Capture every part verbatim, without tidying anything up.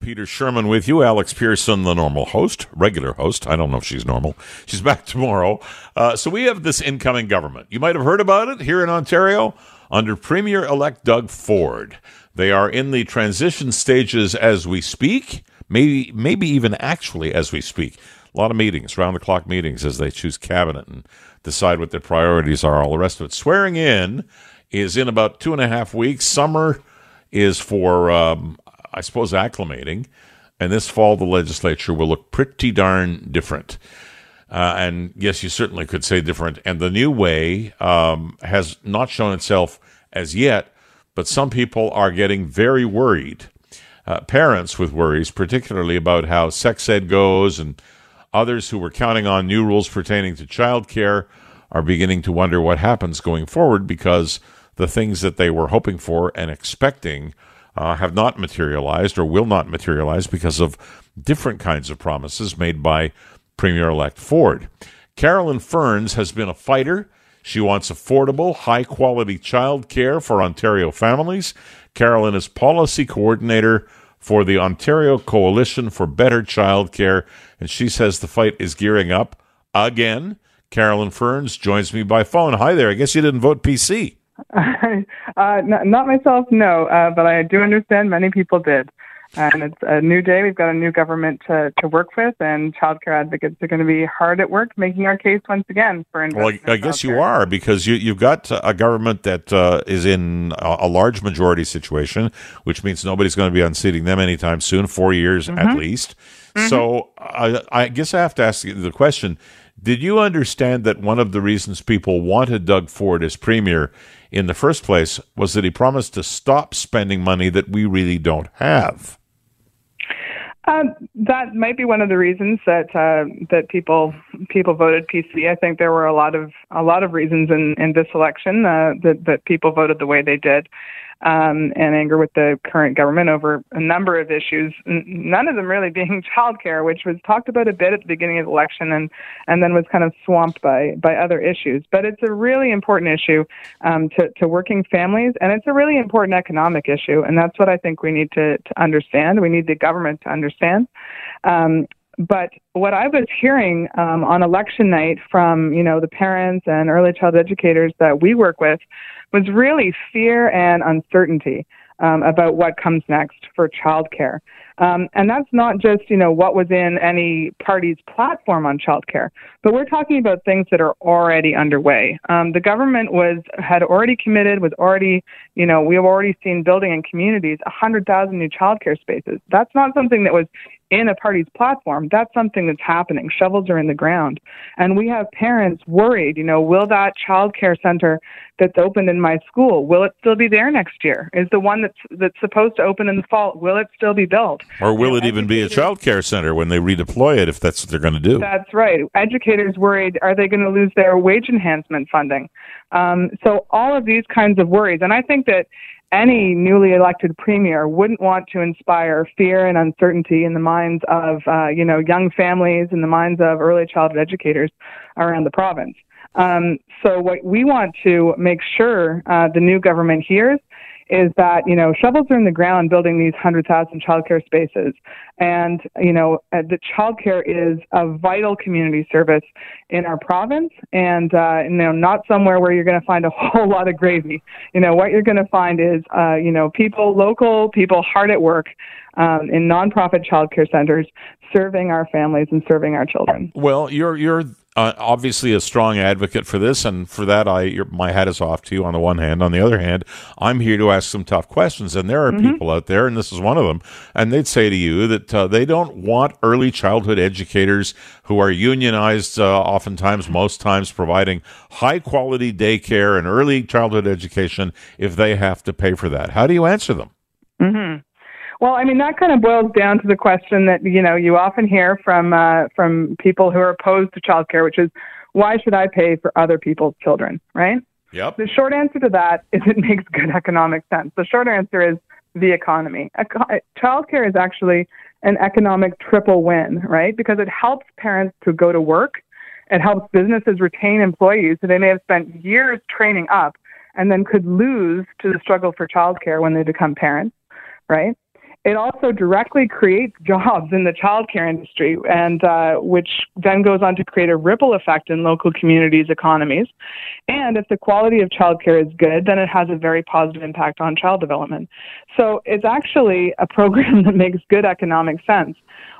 Peter Sherman with you. Alex Pearson, the normal host, regular host. I don't know if she's normal. She's back tomorrow. Uh, so we have this incoming government. You might have heard about it here in Ontario under Premier-elect Doug Ford. They are in the transition stages as we speak, maybe maybe even actually as we speak. A lot of meetings, round-the-clock meetings, as they choose cabinet and decide what their priorities are, all the rest of it. Swearing in is in about two and a half weeks. Summer is for... Um, I suppose, acclimating, and this fall the legislature will look pretty darn different. Uh, and yes, you certainly could say different. And the new way um, has not shown itself as yet, but some people are getting very worried. Uh, parents with worries, particularly about how sex ed goes, and others who were counting on new rules pertaining to childcare are beginning to wonder what happens going forward, because the things that they were hoping for and expecting Uh, have not materialized or will not materialize because of different kinds of promises made by Premier-elect Ford. Carolyn Ferns has been a fighter. She wants affordable, high-quality child care for Ontario families. Carolyn is policy coordinator for the Ontario Coalition for Better Child Care, and she says the fight is gearing up again. Carolyn Ferns joins me by phone. Hi there. I guess you didn't vote P C. Uh, not, not myself, no, uh, but I do understand many people did. And it's a new day. We've got a new government to, to work with, and childcare advocates are going to be hard at work making our case once again for investment. Well, I guess you are, because you, you've got a government that uh, is in a, a large majority situation, which means nobody's going to be unseating them anytime soon, four years mm-hmm. at least. Mm-hmm. So I, I guess I have to ask you the question, did you understand that one of the reasons people wanted Doug Ford as premier in the first place was that he promised to stop spending money that we really don't have? Um, that might be one of the reasons that uh, that people people voted P C. I think there were a lot of a lot of reasons in, in this election uh, that that people voted the way they did, um, and anger with the current government over a number of issues. None of them really being childcare, which was talked about a bit at the beginning of the election, and and then was kind of swamped by by other issues. But it's a really important issue um, to to working families, and it's a really important economic issue, and that's what I think we need to, to understand. We need the government to understand. Um, but what I was hearing um, on election night from, you know, the parents and early child educators that we work with was really fear and uncertainty um, about what comes next for childcare. Um, and that's not just, you know, what was in any party's platform on childcare, but we're talking about things that are already underway. Um, the government was had already committed, was already, you know, we have already seen building in communities one hundred thousand new childcare spaces. That's not something that was in a party's platform. That's something that's happening. Shovels are in the ground. And we have parents worried, you know, will that childcare center that's opened in my school, will it still be there next year? Is the one that's, that's supposed to open in the fall, will it still be built? Or will it even be a child care center when they redeploy it, if that's what they're going to do? That's right. Educators worried, are they going to lose their wage enhancement funding? Um, so all of these kinds of worries. And I think that any newly elected premier wouldn't want to inspire fear and uncertainty in the minds of, uh, you know, young families, in the minds of early childhood educators around the province. Um, so what we want to make sure uh, the new government hears is that, you know, shovels are in the ground building these one hundred thousand childcare spaces. And, you know, uh, the childcare is a vital community service in our province, and, uh, you know, not somewhere where you're going to find a whole lot of gravy. You know, what you're going to find is, uh, you know, people, local people hard at work um, in nonprofit childcare centers serving our families and serving our children. Well, you're, you're, Uh, obviously a strong advocate for this, and for that I your, my hat is off to you on the one hand. On the other hand, I'm here to ask some tough questions, and there are mm-hmm. people out there, and this is one of them, and they'd say to you that uh, they don't want early childhood educators who are unionized, uh, oftentimes, most times, providing high-quality daycare and early childhood education if they have to pay for that. How do you answer them? Mm-hmm. Well, I mean, that kind of boils down to the question that, you know, you often hear from uh, from people who are opposed to childcare, which is, why should I pay for other people's children, right? Yep. The short answer to that is it makes good economic sense. The short answer is the economy. Eco- childcare is actually an economic triple win, right? Because it helps parents to go to work. It helps businesses retain employees who they may have spent years training up and then could lose to the struggle for childcare when they become parents, right? it also directly creates jobs in the childcare industry, and uh, which then goes on to create a ripple effect in local communities' economies. And if the quality of childcare is good, then it has a very positive impact on child development. So it's actually a program that makes good economic sense.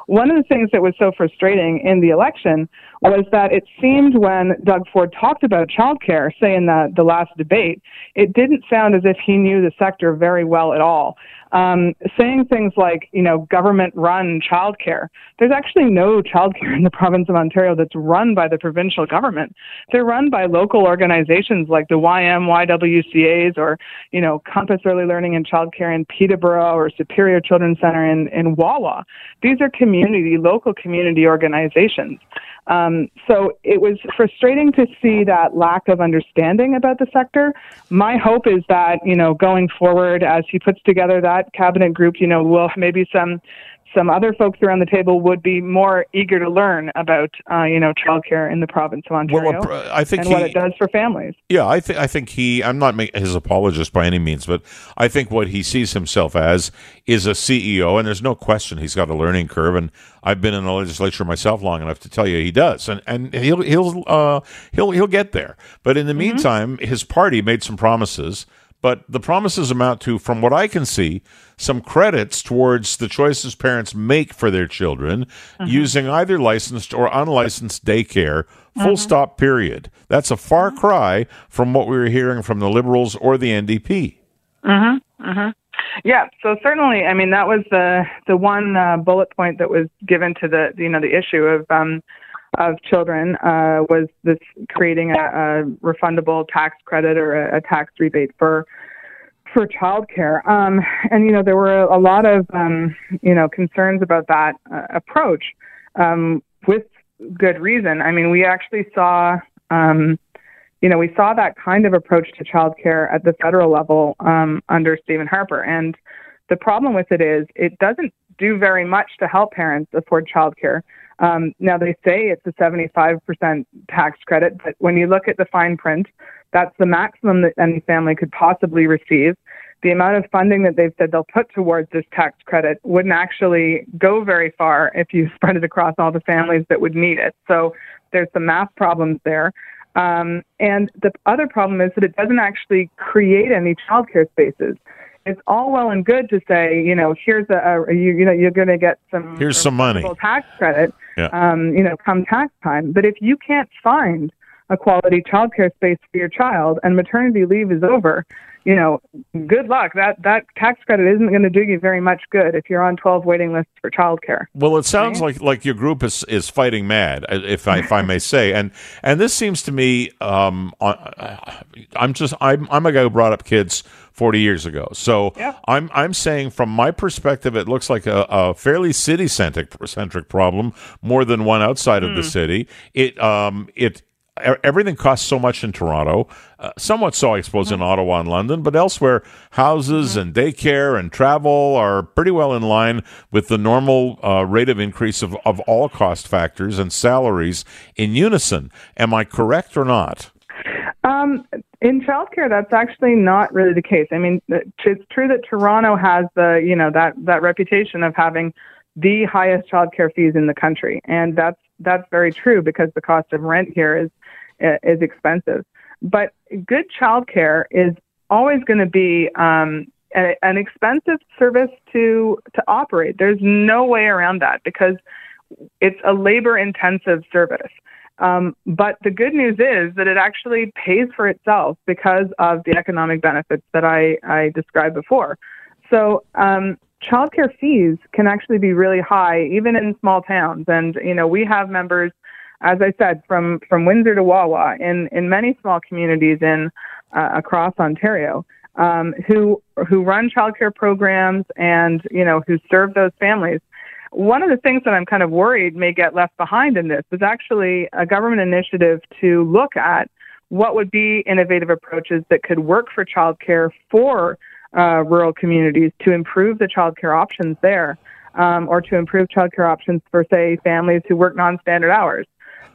One of the things that was so frustrating in the election was that it seemed when Doug Ford talked about childcare, say in the, the last debate, it didn't sound as if he knew the sector very well at all. Um, saying things like, you know, government-run childcare. There's actually no childcare in the province of Ontario that's run by the provincial government. They're run by local organizations like the Y W C As or, you know, Compass Early Learning and Child Care in Peterborough or Superior Children's Center in, in Wawa. These are community, local community organizations. Um, so it was frustrating to see that lack of understanding about the sector. My hope is that, you know, going forward, as he puts together that cabinet group, you know, we'll maybe some some other folks around the table would be more eager to learn about, uh, you know, childcare in the province of Ontario well, I think and he, what it does for families. Yeah, I, th- I think he, I'm not make his apologist by any means, but I think what he sees himself as is a C E O, and there's no question he's got a learning curve, and I've been in the legislature myself long enough to tell you he does, and and he'll he'll uh, he'll he'll get there. But in the mm-hmm. meantime, his party made some promises, but the promises amount to, from what I can see, some credits towards the choices parents make for their children mm-hmm. using either licensed or unlicensed daycare. Full mm-hmm. stop. Period. That's a far cry from what we were hearing from the Liberals or the N D P. Mm-hmm. Mm-hmm. Yeah, so certainly, I mean, that was the the one uh, bullet point that was given to the, you know, the issue of um, of children uh, was this creating a, a refundable tax credit or a, a tax rebate for for childcare. Um, and, you know, there were a lot of, um, you know, concerns about that uh, approach um, with good reason. I mean, we actually saw... Um, You know, we saw that kind of approach to childcare at the federal level um, under Stephen Harper. And the problem with it is it doesn't do very much to help parents afford childcare. Um, now, they say it's a seventy-five percent tax credit, but when you look at the fine print, that's the maximum that any family could possibly receive. The amount of funding that they've said they'll put towards this tax credit wouldn't actually go very far if you spread it across all the families that would need it. So there's some math problems there. Um, and the other problem is that it doesn't actually create any childcare spaces. It's all well and good to say, you know, here's a, a you, you know, you're going to get some here's some money tax credit, yeah. um, you know, come tax time. But if you can't find a quality childcare space for your child and maternity leave is over, you know, good luck. That that tax credit isn't going to do you very much good if you're on twelve waiting lists for childcare. Well, it sounds right? like, like your group is, is fighting mad, if I, if I may say, and and this seems to me, um, I'm just I'm I'm a guy who brought up kids forty years ago, so yeah. I'm I'm saying from my perspective, it looks like a, a fairly city centric centric problem more than one outside of mm. the city. It um it. Everything costs so much in Toronto, uh, somewhat so, I suppose, in Ottawa and London, but elsewhere, houses and daycare and travel are pretty well in line with the normal uh, rate of increase of, of all cost factors and salaries in unison. Am I correct or not? Um, in childcare, that's actually not really the case. I mean, it's true that Toronto has the, you know, that, that reputation of having the highest childcare fees in the country, and that's that's very true because the cost of rent here is is expensive. But good childcare is always going to be um, a, an expensive service to to operate. There's no way around that because it's a labor-intensive service. Um, but the good news is that it actually pays for itself because of the economic benefits that I, I described before. So um, childcare fees can actually be really high, even in small towns. And, you know, we have members, as I said, from, from Windsor to Wawa in, in many small communities in uh, across Ontario um, who who run childcare programs and, you know, who serve those families. One of the things that I'm kind of worried may get left behind in this is actually a government initiative to look at what would be innovative approaches that could work for childcare for Uh, rural communities to improve the childcare options there, um, or to improve childcare options for, say, families who work non-standard hours.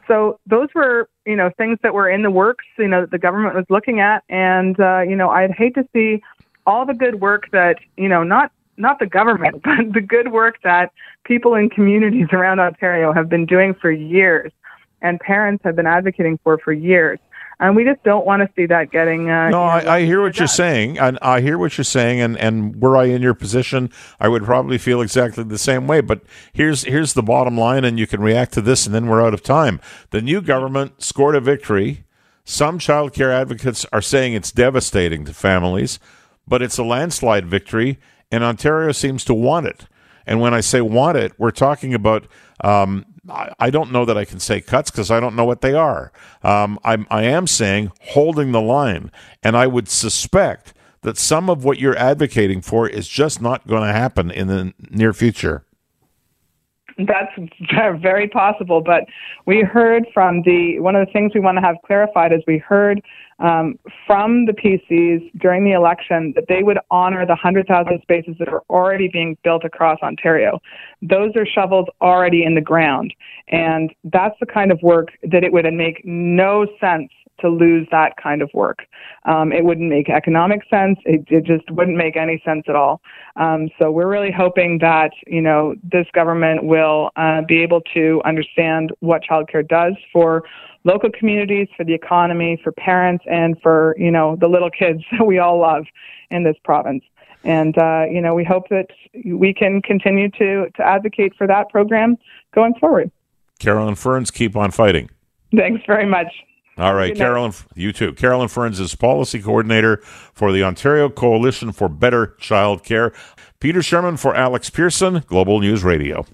So those were, you know, things that were in the works, you know, that the government was looking at. And, uh, you know, I'd hate to see all the good work that, you know, not not the government, but the good work that people in communities around Ontario have been doing for years and parents have been advocating for for years. And we just don't want to see that getting... Uh, no, you know, I, I hear what you're saying, and I hear what you're saying, and, and were I in your position, I would probably feel exactly the same way. But here's here's the bottom line, and you can react to this, and then we're out of time. The new government scored a victory. Some child care advocates are saying it's devastating to families, but it's a landslide victory, and Ontario seems to want it. And when I say want it, we're talking about... Um, I don't know that I can say cuts because I don't know what they are. Um, I'm, I am saying holding the line, and I would suspect that some of what you're advocating for is just not going to happen in the near future. That's very possible, but we heard from the, one of the things we want to have clarified is we heard um, from the P Cs during the election that they would honor the one hundred thousand spaces that are already being built across Ontario. Those are shovels already in the ground, and that's the kind of work that it would make no sense to lose that kind of work. Um, it wouldn't make economic sense. It, it just wouldn't make any sense at all. Um, so we're really hoping that, you know, this government will uh, be able to understand what childcare does for local communities, for the economy, for parents, and for, you know, the little kids that we all love in this province. And, uh, you know, we hope that we can continue to, to advocate for that program going forward. Carolyn Ferns, keep on fighting. Thanks very much. All right, Carolyn, you too. Carolyn Ferns is Policy Coordinator for the Ontario Coalition for Better Child Care. Peter Sherman for Alex Pearson, Global News Radio.